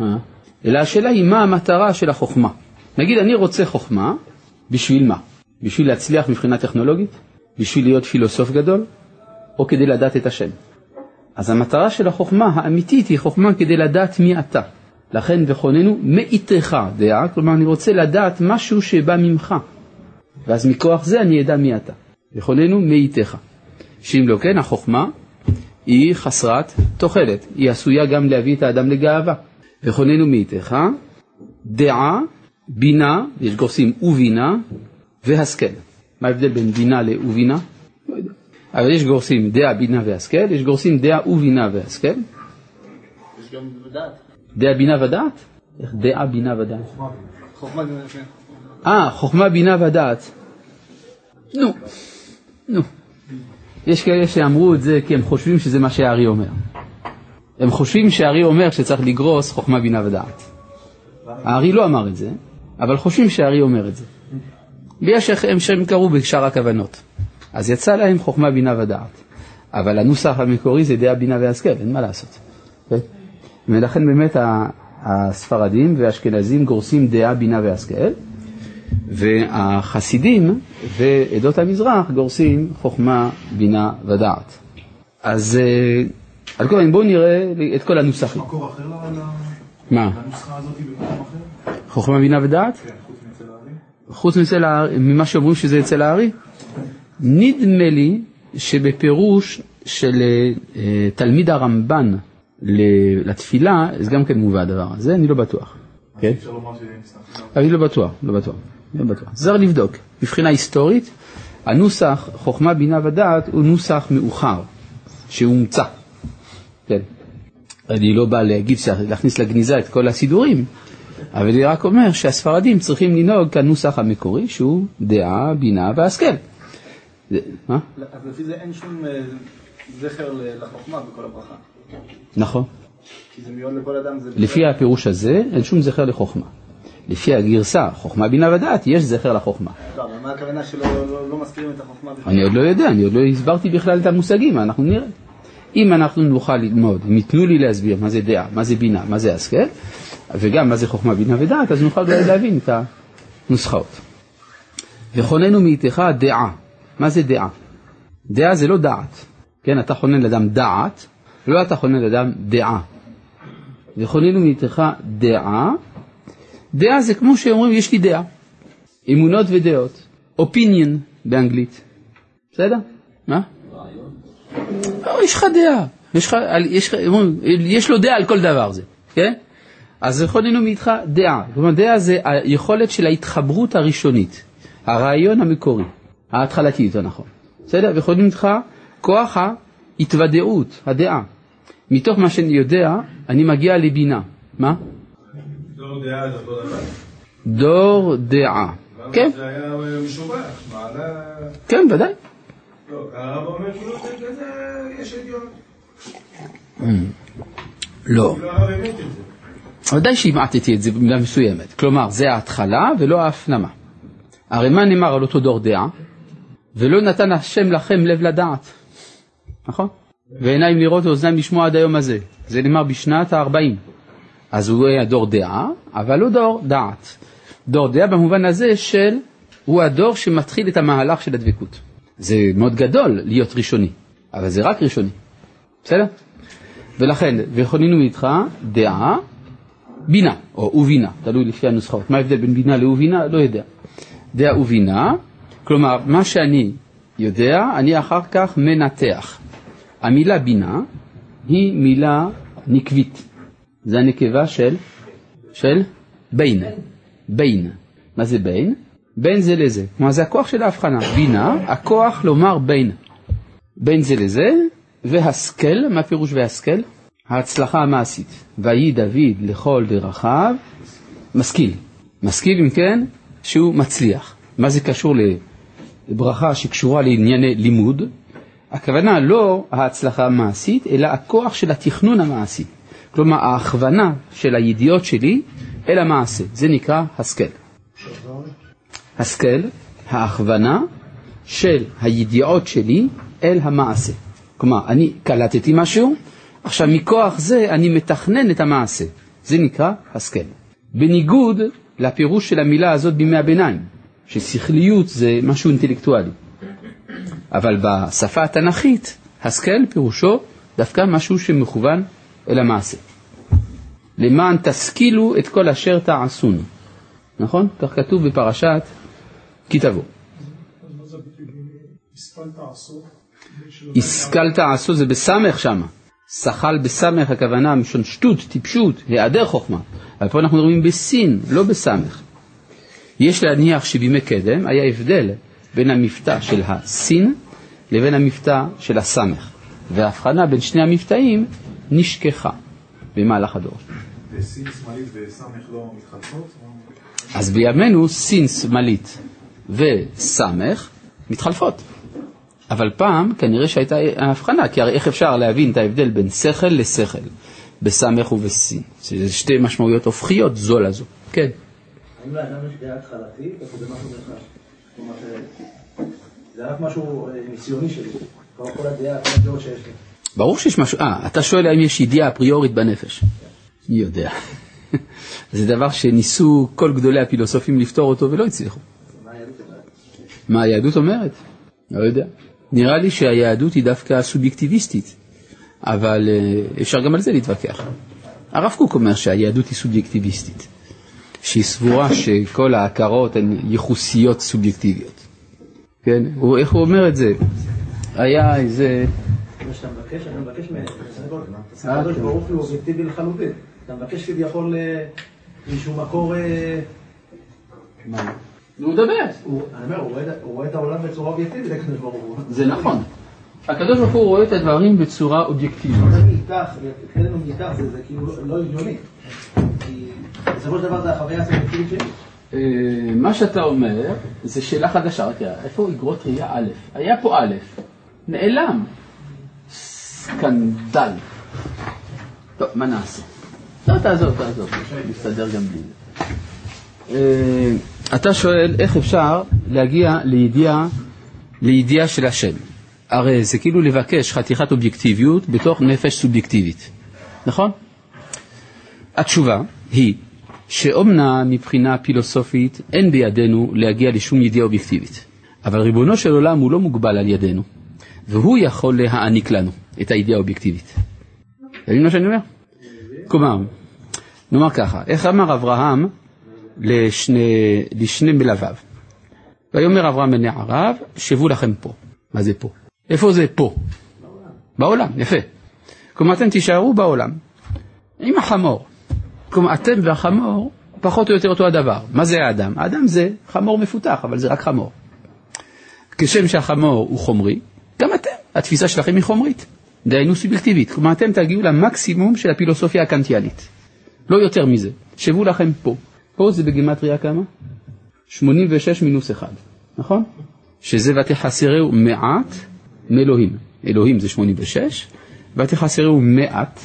אה? אלא השאלה היא מה המטרה של החוכמה. נגיד, אני רוצה חוכמה, בשביל מה? בשביל להצליח מבחינה טכנולוגית? בשביל להיות פילוסוף גדול? או כדי לדעת את השם? אז המטרה של החוכמה האמיתית היא חוכמה כדי לדעת מי אתה. לכן וחוננו מאיתך דעה, כלומר אני רוצה לדעת משהו שבא ממך. ואז מכוח זה אני אדע מי אתה. וחוננו מאיתך. שאם לא כן, החוכמה היא חסרת תוחלת. היא עשויה גם להביא את האדם לגאווה. וחוננו מאיתך דעה, בינה, יש גורסים ובינה, והשכל. מה ההבדל בין בינה לאובינה? לא יודע. אבל יש גורסים דעה, בינה והשכל, יש גורסים דעה ובינה והשכל. יש גם ודעת. דעה, בינה ודעת? איך דעה, בינה ודעת? חוכמה. חוכמה בינה ודעת. אה, חוכמה, בינה ודעת. נו, נו. יש כאלה שאמרו את זה כי הם חושבים שזה מה שהארי אומר. הם חושבים שהארי אומר שצריך לגרוס חוכמה, בינה ודעת. הארי לא אמר את זה, אבל חושבים שהארי אומר את זה. ויש שהם קראו בשאר הכוונות. אז יצא להם חוכמה, בינה ודעת. אבל הנוסח המקורי זה דעה, בינה והשכל, אין מה לעשות. ולכן באמת הספרדים והאשכנזים גורסים דעה, בינה והשכל, והחסידים ועדות המזרח גורסים חוכמה, בינה ודעת. אז על כל, בואו נראה את כל הנוסחים. מקור אחר לנוסחה הזאת במקום אחר? חוכמה, בינה ודעת? כן, חוץ מצל הארי. ממה שאומרים שזה אצל הארי? נדמה לי שבפירוש של תלמיד הרמב"ן לתפילה, אז גם כן מובא הדבר הזה, אני לא בטוח. כן? אני לא בטוח, לא בטוח. זר לבדוק. מבחינה היסטורית, הנוסח חוכמה, בינה ודעת הוא נוסח מאוחר, שהומצא. כן. אני לא בא להגיד, להכניס לגניזה את כל הסידורים, אבל אני רק אומר שהספרדים צריכים לנהוג כנוסח המקורי, שהוא דעה, בינה והשכל. אז לפי זה אין שום זכר לחוכמה בכל הברכה. נכון. כי זה מיועד לכל אדם. לפי הפירוש הזה, אין שום זכר לחוכמה. לפי הגרסה, חוכמה, בינה ודעת, יש זכר לחוכמה. לא, אבל מה הכוונה שלא מזכירים את החוכמה? אני עוד לא יודע, אני עוד לא הסברתי בכלל את המושגים, אנחנו נראה. אם אנחנו נוכל ללמוד, אם יתנו לי להסביר מה זה דעה, מה זה בינה, מה זה השכל, וגם מה זה חוכמה, בינה ודעת, אז נוכל להבין את הנוסחאות. וחוננו מאיתך דעה. מה זה דעה? דעה זה לא דעת. כן, אתה חונן לאדם דעת, לא אתה חונן לאדם דעה. וחוננו מאיתך דעה. דעה זה כמו שאומרים, יש לי דעה. אמונות ודעות. Opinion באנגלית. בסדר? מה? יש לך דעה. יש לו דעה על כל דבר זה. כן? אז חוננו מאיתך דעה. כלומר, דעה זה היכולת של ההתחברות הראשונית. הרעיון המקורי. ההתחלתי יותר נכון. בסדר? וחוננו מאיתך כוח ההתוודעות, הדעה. מתוך מה שאני יודע, אני מגיע לבינה. מה? דור דעה זה דור דעה. דור דעה. כן? זה היה משובח, מעלה... כן, ודאי. לא, הרב אומר שהוא לא יודע כזה, יש עדיון. לא. לא הרב אמית את זה. ודאי שהמעטתי את זה במילה מסוימת. כלומר, זה ההתחלה ולא ההפנמה. הרי מה נאמר על אותו דור דעה? ולא נתן השם לכם לב לדעת. נכון? ועיניים לראות ואוזניים לשמוע עד היום הזה. זה נאמר בשנת ה-ארבעים. אז הוא היה דור דעה, אבל הוא דור דעת. דור דעה במובן הזה של, הוא הדור שמתחיל את המהלך של הדבקות. זה מאוד גדול להיות ראשוני, אבל זה רק ראשוני. בסדר? ולכן, וחוננו מאיתך דעה, בינה, או ובינה, תלוי לפי הנוסחאות. מה ההבדל בין בינה לאובינה? לא יודע. דעה ובינה, כלומר, מה שאני יודע, אני אחר כך מנתח. המילה בינה היא מילה נקבית. זה הנקבה של, של בין. בין. מה זה בין? בין זה לזה. כלומר, זה הכוח של ההבחנה. בינה, הכוח לומר בין. בין זה לזה, והשכל, מה פירוש והשכל? ההצלחה המעשית. ויהי דוד לכל דרכיו, משכיל. משכיל אם כן, שהוא מצליח. מה זה קשור לברכה שקשורה לענייני לימוד? הכוונה לא ההצלחה המעשית, אלא הכוח של התכנון המעשי. כלומר, ההכוונה של הידיעות שלי אל המעשה. זה נקרא השכל. השכל, ההכוונה של הידיעות שלי אל המעשה. כלומר, אני קלטתי משהו, עכשיו מכוח זה אני מתכנן את המעשה. זה נקרא השכל. בניגוד לפירוש של המילה הזאת בימי הביניים, ששכליות זה משהו אינטלקטואלי. אבל בשפה התנכית, השכל פירושו דווקא משהו שמכוון אל המעשה. למען תשכילו את כל אשר תעשונו. נכון? כך כתוב בפרשת כי תבוא. השכל תעשו זה בסמך שמה. שחל בסמך הכוונה משון שטות, טיפשות, היעדר חוכמה. אבל פה אנחנו מדברים בסין, לא בסמך. יש להניח שבימי קדם היה הבדל בין המבטא של הסין לבין המבטא של הסמך. וההבחנה בין שני המבטאים נשכחה במהלך הדור. וסין שמאלית וסמך לא מתחלפות? אז בימינו סין שמאלית וסמך מתחלפות. אבל פעם כנראה שהייתה ההבחנה, כי הרי איך אפשר להבין את ההבדל בין שכל לשכל, בסמך ובסין. זה שתי משמעויות הופכיות זו לזו. כן. האם לאדם יש דעה התחלתית, או זה משהו דרך? זאת אומרת, זה רק משהו ניסיוני שלי, כבר כל הדעה, כל הדעות שיש לי. ברור שיש משהו, אה, אתה שואל האם יש ידיעה אפריורית בנפש. מי יודע. זה דבר שניסו כל גדולי הפילוסופים לפתור אותו ולא הצליחו. מה היהדות אומרת? מה היהדות אומרת? לא יודע. נראה לי שהיהדות היא דווקא סובייקטיביסטית, אבל אפשר גם על זה להתווכח. הרב קוק אומר שהיהדות היא סובייקטיביסטית, שהיא סבורה שכל ההכרות הן יחוסיות סובייקטיביות. כן? איך הוא אומר את זה? היה איזה... כשאתה מבקש, אתה מבקש מה... אתה ברוך הוא אובייקטיבי לחלוטין. אתה מבקש כביכול איזשהו מקור... מה? הוא מדבר. הוא רואה את העולם בצורה אובייקטיבית, הקדוש ברוך הוא. זה נכון. הקדוש ברוך הוא רואה את הדברים בצורה אובייקטיבית. זה מאיתך, מבחיננו מאיתך, זה כאילו לא הגיוני. כי בסופו של דבר זה החוויה הסובייקטיבית שלי. מה שאתה אומר, זה שאלה חדשה, רק איפה אגרות ראייה א'? היה פה א', נעלם. סקנדל. טוב, מה נעשה? לא, תעזוב, תעזוב. נסתדר גם בלי זה. אתה שואל איך אפשר להגיע לידיעה, לידיעה של השם. הרי זה כאילו לבקש חתיכת אובייקטיביות בתוך נפש סובייקטיבית. נכון? התשובה היא שאומנה מבחינה פילוסופית אין בידינו להגיע לשום ידיעה אובייקטיבית. אבל ריבונו של עולם הוא לא מוגבל על ידינו. והוא יכול להעניק לנו את הידיעה האובייקטיבית. תבין מה שאני אומר? כלומר, נאמר ככה, איך אמר אברהם, לשני, לשני מלוויו. ויאמר אברהם לנעריו, שבו לכם פה. מה זה פה? איפה זה פה? בעולם. בעולם, יפה. כלומר, אתם תישארו בעולם. עם החמור. כלומר, אתם והחמור, פחות או יותר אותו הדבר. מה זה האדם? האדם זה חמור מפותח, אבל זה רק חמור. כשם שהחמור הוא חומרי, גם אתם. התפיסה שלכם היא חומרית. דהיינו סובייקטיבית. כלומר, אתם תגיעו למקסימום של הפילוסופיה הקנטיאנית. לא יותר מזה. שבו לכם פה. פה זה בגימטריה כמה? שמונים ושש מינוס אחד, נכון? שזה ותחסרהו מעט מאלוהים. אלוהים זה שמונים ושש, ותחסרהו מעט,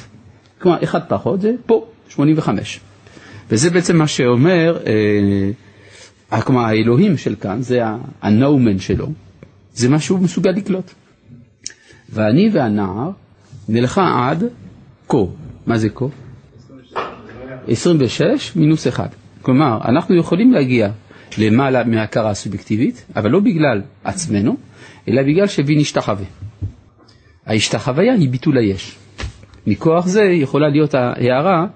כלומר אחד פחות זה פה, שמונים וחמש. וזה בעצם מה שאומר, אה, כלומר האלוהים של כאן, זה הנאומן שלו, זה מה שהוא מסוגל לקלוט. ואני והנער נלכה עד כה. מה זה כה? עשרים ושש מינוס אחד. כלומר, אנחנו יכולים להגיע למעלה מההכרה הסובייקטיבית, אבל לא בגלל עצמנו, אלא בגלל שבין השתחווה. ההשתחוויה היא ביטול היש. מכוח זה יכולה להיות ההערה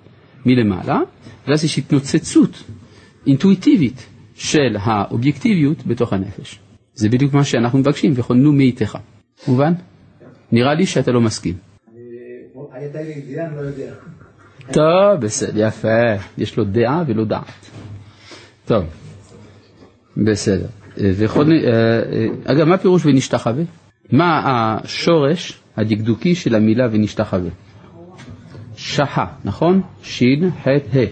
מלמעלה, ואז יש התנוצצות אינטואיטיבית של האובייקטיביות בתוך הנפש. זה בדיוק מה שאנחנו מבקשים, וכוננו מאיתך. מובן? נראה לי שאתה לא מסכים. הייתה לי ידיעה, אני לא יודע. טוב, בסדר, יפה. יש לו דעה ולא דעת. טוב, בסדר. אגב, מה פירוש ונשתחווה? מה השורש הדקדוקי של המילה ונשתחווה? שחה, נכון? שין, ח', ה',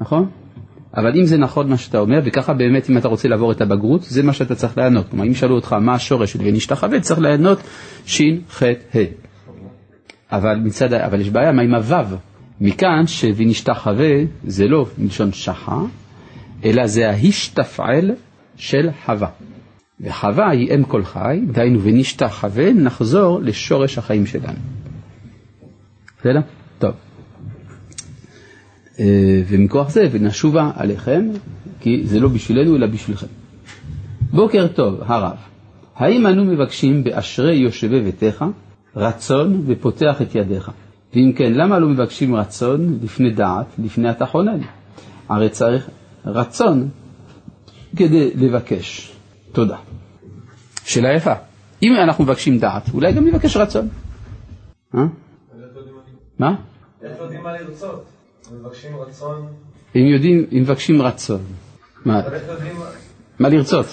נכון? אבל אם זה נכון מה שאתה אומר, וככה באמת אם אתה רוצה לעבור את הבגרות, זה מה שאתה צריך לענות. כלומר, אם שאלו אותך מה השורש של ונשתחווה, צריך לענות שין, ח', ה'. אבל מצד, אבל יש בעיה, מה עם הוו? מכאן שוונשתחווה זה לא מלשון שחה, אלא זה ההשתפעל של חווה. וחווה היא אם כל חי, דהיינו ונשתחווה, נחזור לשורש החיים שלנו. בסדר? טוב. ומכוח זה, ונשובה עליכם, כי זה לא בשבילנו אלא בשבילכם. בוקר טוב, הרב. האם אנו מבקשים באשרי יושבי ביתך רצון ופותח את ידיך? ואם כן, למה לא מבקשים רצון לפני דעת, לפני התחונן? הרי צריך רצון כדי לבקש. תודה. שאלה יפה. אם אנחנו מבקשים דעת, אולי גם נבקש רצון. אה? מה? איך יודעים מה לרצות? מבקשים רצון? אם יודעים, אם מבקשים רצון. מה? מה לרצות?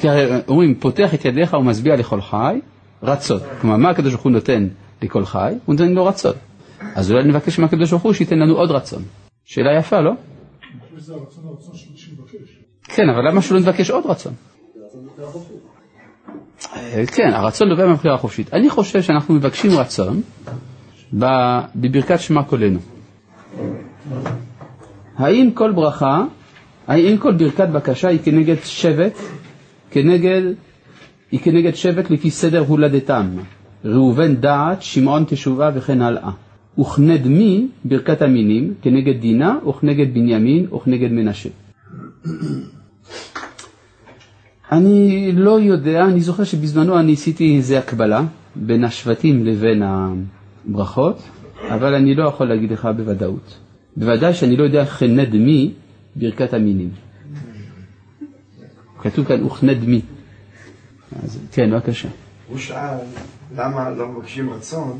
כי אומרים, פותח את ידיך ומשביע לכל חי, רצון. כלומר, מה הקדוש ברוך הוא נותן לכל חי? הוא נותן לו רצון. אז אולי נבקש מהקדוש ברוך הוא שייתן לנו עוד רצון. שאלה יפה, לא? אני חושב שזה הרצון הרצון שמבקש. כן, אבל למה שלא נבקש עוד רצון? כן, הרצון נובע מהבחירה החופשית. אני חושב שאנחנו מבקשים רצון בברכת שמע קולנו. האם כל ברכה, האם כל ברכת בקשה היא כנגד שבט, כנגד, היא כנגד שבט לפי סדר הולדתם, ראובן דעת, שמעון תשובה וכן הלאה. וכנדמי ברכת המינים, כנגד דינה, וכנגד בנימין, וכנגד מנשה. אני לא יודע, אני זוכר שבזמנו אני עשיתי איזו הקבלה בין השבטים לבין הברכות, אבל אני לא יכול להגיד לך בוודאות. בוודאי שאני לא יודע חנדמי ברכת המינים. כתוב כאן וכנדמי. אז כן, בבקשה. הוא שאל למה לא מבקשים רצון,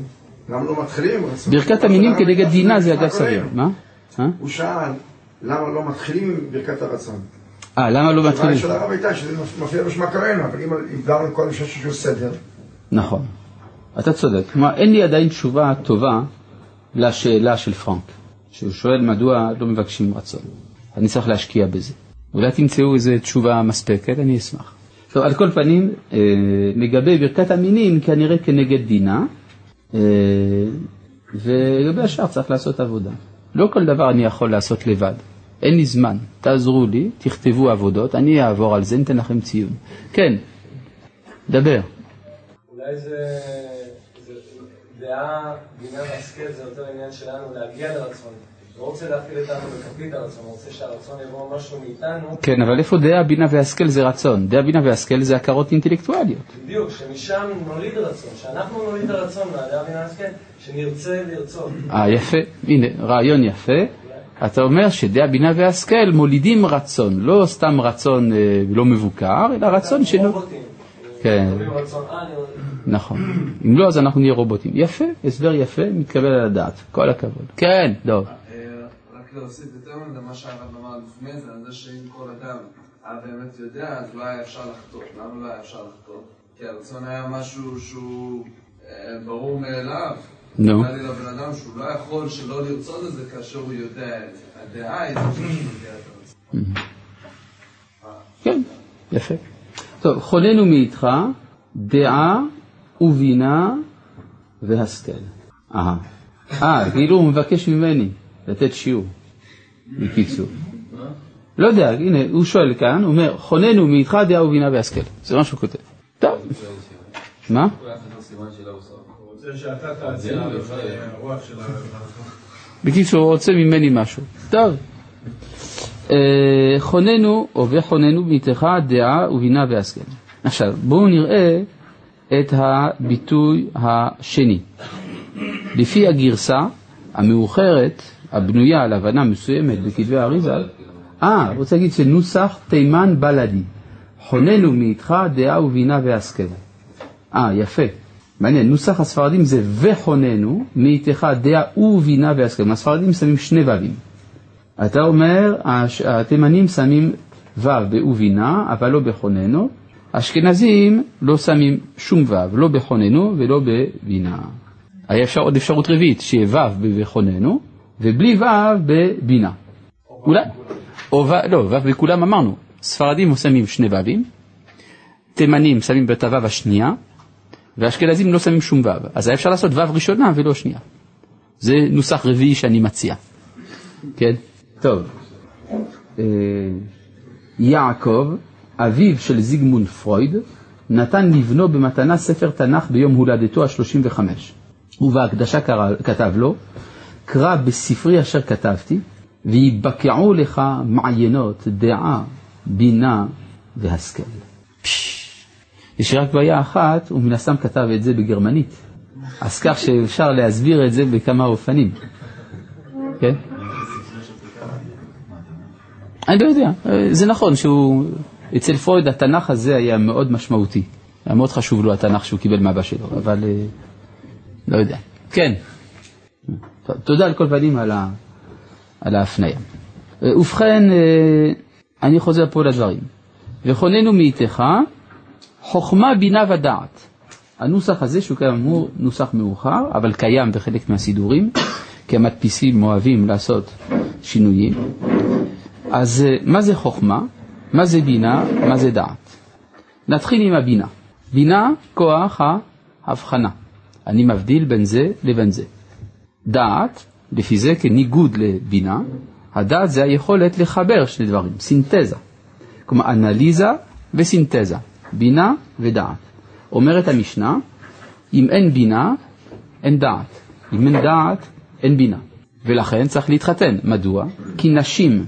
למה לא מתחילים רצון. ברכת המינים כנגד דינה זה אגב סביר. הוא שאל למה לא מתחילים ברכת הרצון. אה, למה לא מתחילים? השאלה של הרב הייתה שזה מופיע בשמה קראנו, אבל אם הגדרנו כל משהו שהוא סדר. נכון, אתה צודק. כלומר, אין לי עדיין תשובה טובה לשאלה של פרנק, שהוא שואל מדוע לא מבקשים רצון. אני צריך להשקיע בזה. אולי תמצאו איזו תשובה מספקת, אני אשמח. טוב, על כל פנים, לגבי ברכת המינים, כנראה כנגד דינה, ולגבי השאר צריך לעשות עבודה. לא כל דבר אני יכול לעשות לבד. אין לי זמן, תעזרו לי, תכתבו עבודות, אני אעבור על זה, נתן לכם ציון. כן, דבר. אולי זה, זה דעה, בינה והשכל, זה יותר עניין שלנו להגיע לרצון. לא רוצה להפעיל איתנו בכפית הרצון, רוצה שהרצון יבוא משהו מאיתנו. כן, אבל איפה דעה, בינה והשכל זה רצון? דעה, בינה והשכל זה הכרות אינטלקטואליות. בדיוק, שמשם נוליד רצון, שאנחנו נוליד הרצון מהדעה, בינה והשכל, שנרצה לרצון. אה, יפה, הנה, רעיון יפה. אתה אומר שדעה, בינה והשכל מולידים רצון, לא סתם רצון לא מבוקר, אלא רצון שלא... כן. נכון. אם לא, אז אנחנו נהיה רובוטים. יפה, הסבר יפה, מתקבל על הדעת. כל הכבוד. כן, דוב. רק להוסיף יותר ממה שהרב אמר לפני זה, על זה שאם כל אדם באמת יודע, אז לא היה אפשר לחטוא. למה לא היה אפשר לחטוא? כי הרצון היה משהו שהוא ברור מאליו. נו. נראה לי לבן אדם שהוא לא יכול שלא לרצות את זה כאשר הוא יודע את זה. הדעה היא זה שמגיע את הרצון. כן, יפה. טוב, חוננו מאיתך דעה ובינה והשכל. אה, כאילו הוא מבקש ממני לתת שיעור בקיצור. לא יודע, הנה, הוא שואל כאן, הוא אומר, חוננו מאיתך דעה ובינה והשכל. זה מה שהוא כותב. טוב. מה? שאתה תעציר הרוח של הרב. בקיצור, רוצה ממני משהו. טוב. חוננו, או וחוננו מאיתך דעה ובינה והשכל. עכשיו, בואו נראה את הביטוי השני. לפי הגרסה המאוחרת, הבנויה על הבנה מסוימת בכתבי האריזה, אה, רוצה להגיד שנוסח תימן בלדי. חוננו מאיתך דעה ובינה והשכל. אה, יפה. מעניין, נוסח הספרדים זה וחוננו מאיתך דעה ובינה והשכל. הספרדים שמים שני ובים. אתה אומר, התימנים שמים וו בוובינה, אבל לא בחוננו, אשכנזים לא שמים שום וו, לא בחוננו ולא בבינה. היה אפשר, עוד אפשרות רביעית, שיהיה וו בחוננו ובלי וו בבינה. אולי? או וו, לא, וו בכולם אמרנו. ספרדים שמים שני וווים, תימנים שמים את הוו השנייה, ואשכנזים לא שמים שום וו. אז היה אפשר לעשות וו ראשונה ולא שנייה. זה נוסח רביעי שאני מציע. כן? טוב. יעקב, אביו של זיגמונד פרויד, נתן לבנו במתנה ספר תנ"ך ביום הולדתו ה-שלושים וחמש. ובהקדשה כתב לו, קרא בספרי אשר כתבתי, ויבקעו לך מעיינות, דעה, בינה והשכל. יש רק בעיה אחת, ומן הסתם כתב את זה בגרמנית. אז כך שאפשר להסביר את זה בכמה אופנים. כן? אני לא יודע, זה נכון שהוא... אצל פרויד התנ"ך הזה היה מאוד משמעותי. היה מאוד חשוב לו התנ"ך שהוא קיבל מאבא שלו, אבל לא יודע. כן. תודה על כל פנים על, ה... על ההפניה. ובכן, אני חוזר פה לדברים. וכוננו מאיתך, חוכמה בינה ודעת. הנוסח הזה שהוא כאמור נוסח מאוחר, אבל קיים בחלק מהסידורים, כי המדפיסים אוהבים לעשות שינויים. אז מה זה חוכמה? מה זה בינה? מה זה דעת? נתחיל עם הבינה. בינה, כוח ההבחנה. אני מבדיל בין זה לבין זה. דעת, לפי זה כניגוד לבינה, הדעת זה היכולת לחבר שני דברים, סינתזה. כלומר, אנליזה וסינתזה. בינה ודעת. אומרת המשנה, אם אין בינה, אין דעת. אם אין דעת, אין בינה. ולכן צריך להתחתן. מדוע? כי נשים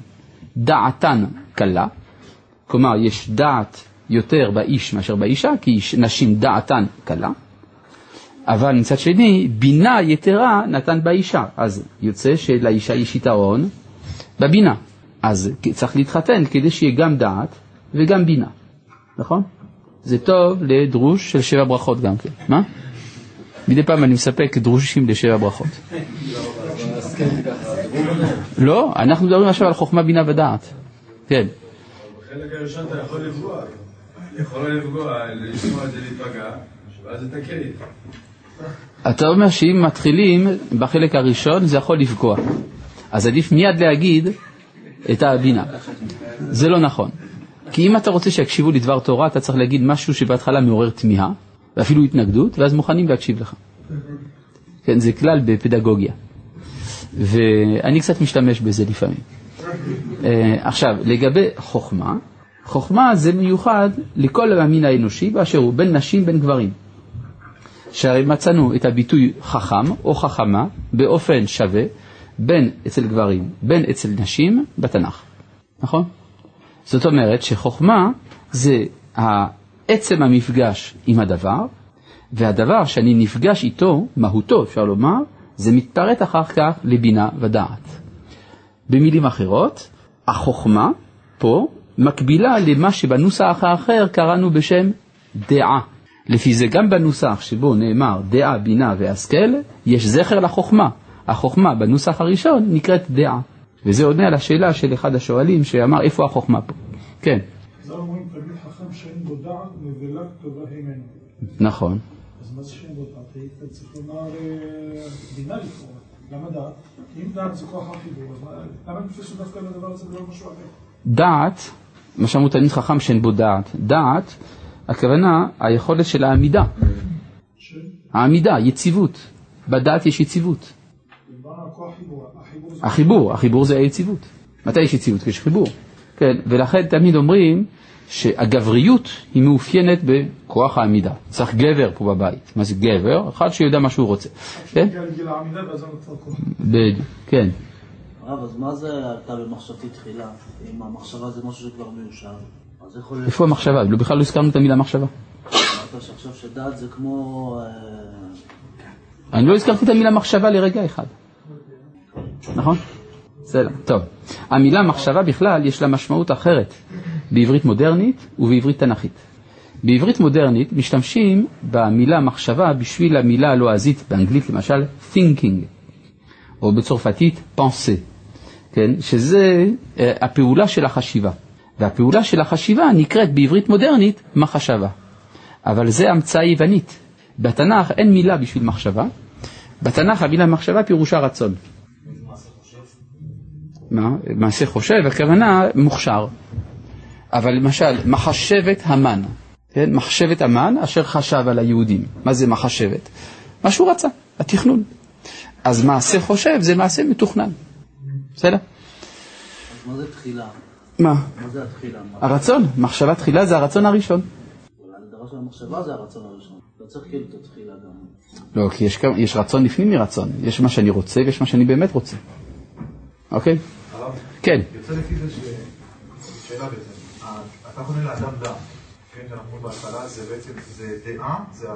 דעתן קלה, כלומר יש דעת יותר באיש מאשר באישה, כי נשים דעתן קלה, אבל מצד שני בינה יתרה נתן באישה, אז יוצא שלאישה יש יתרון בבינה, אז צריך להתחתן כדי שיהיה גם דעת וגם בינה, נכון? זה טוב לדרוש של שבע ברכות גם כן, מה? מדי פעם אני מספק דרושים לשבע ברכות. לא, אנחנו מדברים עכשיו על חוכמה בינה ודעת. כן. בחלק הראשון אתה יכול לפגוע. יכול לפגוע, לשמוע את זה להיפגע, ואז אתה קריב. אתה אומר שאם מתחילים בחלק הראשון זה יכול לפגוע. אז עדיף מיד להגיד את הבינה. זה לא נכון. כי אם אתה רוצה שיקשיבו לדבר תורה, אתה צריך להגיד משהו שבהתחלה מעורר תמיהה, ואפילו התנגדות, ואז מוכנים להקשיב לך. כן, זה כלל בפדגוגיה. ואני קצת משתמש בזה לפעמים. עכשיו, לגבי חוכמה, חוכמה זה מיוחד לכל המין האנושי באשר הוא בין נשים בין גברים. שהרי מצאנו את הביטוי חכם או חכמה באופן שווה בין אצל גברים, בין אצל נשים בתנ"ך. נכון? זאת אומרת שחוכמה זה עצם המפגש עם הדבר, והדבר שאני נפגש איתו, מהותו אפשר לומר, זה מתפרט אחר כך לבינה ודעת. במילים אחרות, החוכמה פה מקבילה למה שבנוסח האחר קראנו בשם דעה. לפי זה גם בנוסח שבו נאמר דעה, בינה והשכל, יש זכר לחוכמה. החוכמה בנוסח הראשון נקראת דעה. וזה עונה על השאלה של אחד השואלים שאמר איפה החוכמה פה. כן. זה אומרים תלמיד חכם שאין בו דעת נבלה כתובה הימנו. נכון. אז מה זה שאין בו דעת? היית צריך לומר בינה לפחות. למה דעת? אם דעת זה כוח החיבור, למה נפסו דווקא לדבר הזה ולא משהו אחר? דעת, מה שאמרו תלמיד חכם שאין בו דעת, דעת, הכוונה, היכולת של העמידה. של? העמידה, יציבות. בדעת יש יציבות. החיבור, החיבור זה היציבות. מתי יש יציבות? יש חיבור. כן, ולכן תמיד אומרים שהגבריות היא מאופיינת בכוח העמידה. צריך גבר פה בבית. מה זה גבר? אחד שיודע מה שהוא רוצה. כן? כן. הרב, אז מה זה עלתה במחשבתי תחילה? אם המחשבה זה משהו שכבר מיושב, אז יכול להיות... איפה המחשבה? לא בכלל לא הסכמנו את המילה מחשבה. אמרת שעכשיו שדעת זה כמו... אני לא הזכרתי את המילה מחשבה לרגע אחד. נכון? בסדר, טוב. המילה מחשבה בכלל יש לה משמעות אחרת בעברית מודרנית ובעברית תנכית. בעברית מודרנית משתמשים במילה מחשבה בשביל המילה הלועזית, באנגלית למשל thinking, או בצרפתית pensée, כן? שזה הפעולה של החשיבה. והפעולה של החשיבה נקראת בעברית מודרנית מחשבה. אבל זה המצאה יוונית. בתנ"ך אין מילה בשביל מחשבה. בתנ"ך המילה מחשבה פירושה רצון. מה? מעשה חושב, הכוונה מוכשר. אבל למשל, מחשבת המן. כן? מחשבת המן אשר חשב על היהודים. מה זה מחשבת? מה שהוא רצה, התכנון. אז מעשה חושב זה מעשה מתוכנן. בסדר? אז מה זה תחילה? מה? מה זה התחילה? הרצון. מחשבה תחילה זה הרצון הראשון. הדבר של המחשבה זה הרצון הראשון. לא צריך כאילו את התחילה גם. לא, כי יש, יש רצון לפני מרצון. יש מה שאני רוצה ויש מה שאני באמת רוצה. אוקיי? הרב? כן. יוצא לפי זה ש... שאלה בזה. אתה חונה לאדם דעה. כן, שאנחנו אומרים בהתחלה זה בעצם, זה דעה, זה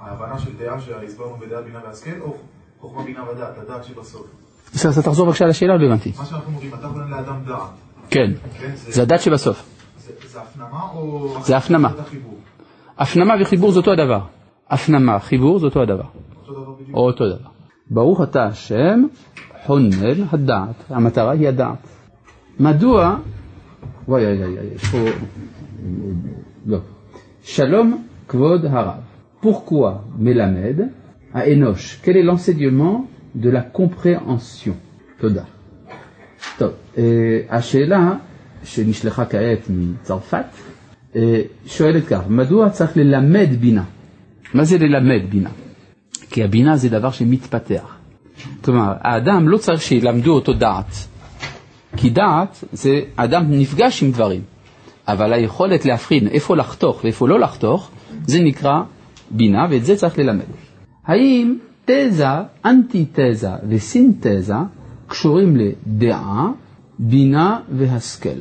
ההבנה של דעה שהסברנו בדעה בינה והשכל, או חוכמה בינה ודעת, הדעת שבסוף. בסדר, אתה תחזור בבקשה לשאלה או לא הבנתי? מה שאנחנו אומרים, אתה חונה לאדם דעה. כן, זה הדעת שבסוף. זה הפנמה או... זה הפנמה. הפנמה וחיבור זה אותו הדבר. הפנמה, חיבור זה אותו הדבר. אותו דבר. ברוך אתה השם, חונן הדעת. המטרה היא הדעת. מדוע... וואי, וואי, וואי, יש פה... לא. שלום, כבוד הרב. Pourquoi מלמד האנוש? Quel est l'enseignement de la compréhension? תודה. טוב, השאלה שנשלחה כעת מצרפת, שואלת כך, מדוע צריך ללמד בינה? מה זה ללמד בינה? כי הבינה זה דבר שמתפתח. כלומר, האדם לא צריך שילמדו אותו דעת, כי דעת זה אדם נפגש עם דברים, אבל היכולת להפריד איפה לחתוך ואיפה לא לחתוך, זה נקרא בינה, ואת זה צריך ללמד. האם תזה, אנטיתזה וסינתזה, קשורים לדעה, בינה והשכל.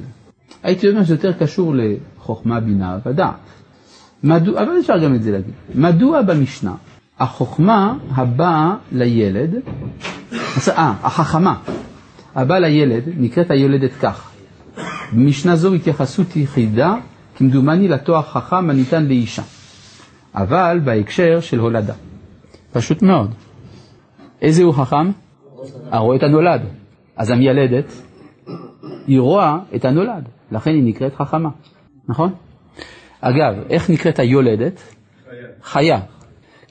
הייתי אומר שיותר קשור לחוכמה, בינה ודעת. מדוע, אבל אפשר גם את זה להגיד. מדוע במשנה? החוכמה הבאה לילד, אה, החכמה, הבאה לילד, נקראת היולדת כך. במשנה זו התייחסות יחידה, כמדומני לתואר חכם הניתן לאישה. אבל בהקשר של הולדה. פשוט מאוד. איזה הוא חכם? הרואה את הנולד. אז המילדת היא רואה את הנולד, לכן היא נקראת חכמה, נכון? אגב, איך נקראת היולדת? חיה. חיה.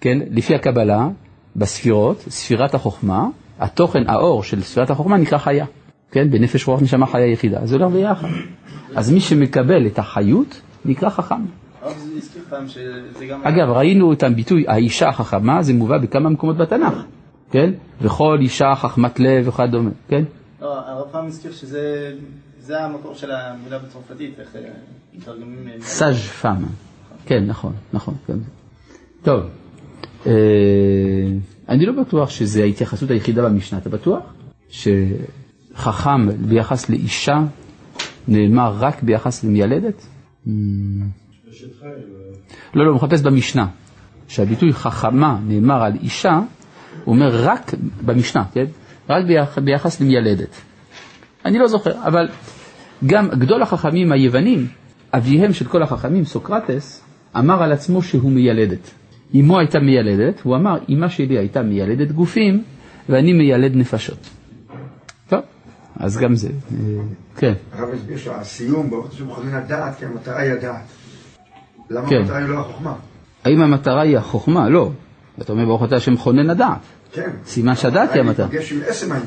כן, לפי הקבלה, בספירות, ספירת החוכמה, התוכן, האור של ספירת החוכמה נקרא חיה. כן, בנפש רוח נשמה חיה יחידה, זה הולך ביחד. אז מי שמקבל את החיות נקרא חכם. אגב, ראינו את הביטוי, האישה החכמה, זה מובא בכמה מקומות בתנ"ך. כן? וכל אישה חכמת לב וכדומה, כן? לא, הרב פעם הזכיר שזה זה המקור של המילה בצרפתית, איך מתרגמים... סאז' פעם, כן, נכון, נכון. טוב, אני לא בטוח שזה ההתייחסות היחידה במשנה, אתה בטוח? שחכם ביחס לאישה נאמר רק ביחס למיילדת? לא, לא, מחפש במשנה, שהביטוי חכמה נאמר על אישה, הוא אומר רק במשנה, כן? רק ביחס למילדת. אני לא זוכר, אבל גם גדול החכמים היוונים, אביהם של כל החכמים, סוקרטס, אמר על עצמו שהוא מילדת. אמו הייתה מילדת, הוא אמר, אמא שלי הייתה מילדת גופים, ואני מילד נפשות. טוב, אז גם זה. כן. הרב הסביר שהסיום, ברוך הוא חוזרים לדעת, כי המטרה היא הדעת. למה המטרה היא לא החוכמה? האם המטרה היא החוכמה? לא. אתה אומר ברוך אתה השם חונן הדעת. כן. סימן שהדעת היא המטרה. להיפגש עם עצם העניין.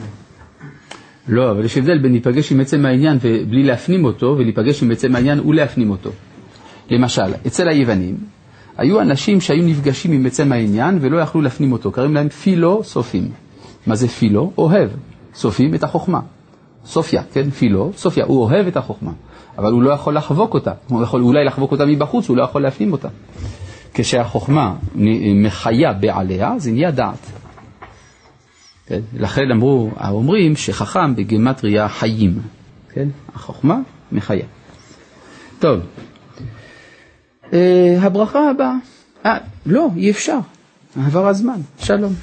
לא, אבל יש הבדל בין להיפגש עם עצם העניין ובלי להפנים אותו, ולהיפגש עם עצם העניין ולהפנים אותו. למשל, אצל היוונים, היו אנשים שהיו נפגשים עם עצם העניין ולא יכלו להפנים אותו. קוראים להם פילוסופים. מה זה פילו? אוהב. סופים את החוכמה. סופיה, כן? פילו, סופיה. הוא אוהב את החוכמה, אבל הוא לא יכול לחבוק אותה. הוא יכול אולי לחבוק אותה מבחוץ, הוא לא יכול להפנים אותה. כשהחוכמה מחיה בעליה, זה נהיה דעת. כן? לכן אמרו, אומרים שחכם בגמטריה חיים. כן? החוכמה מחיה. טוב. אה, הברכה הבאה. אה, לא, אי אפשר. עבר הזמן. שלום.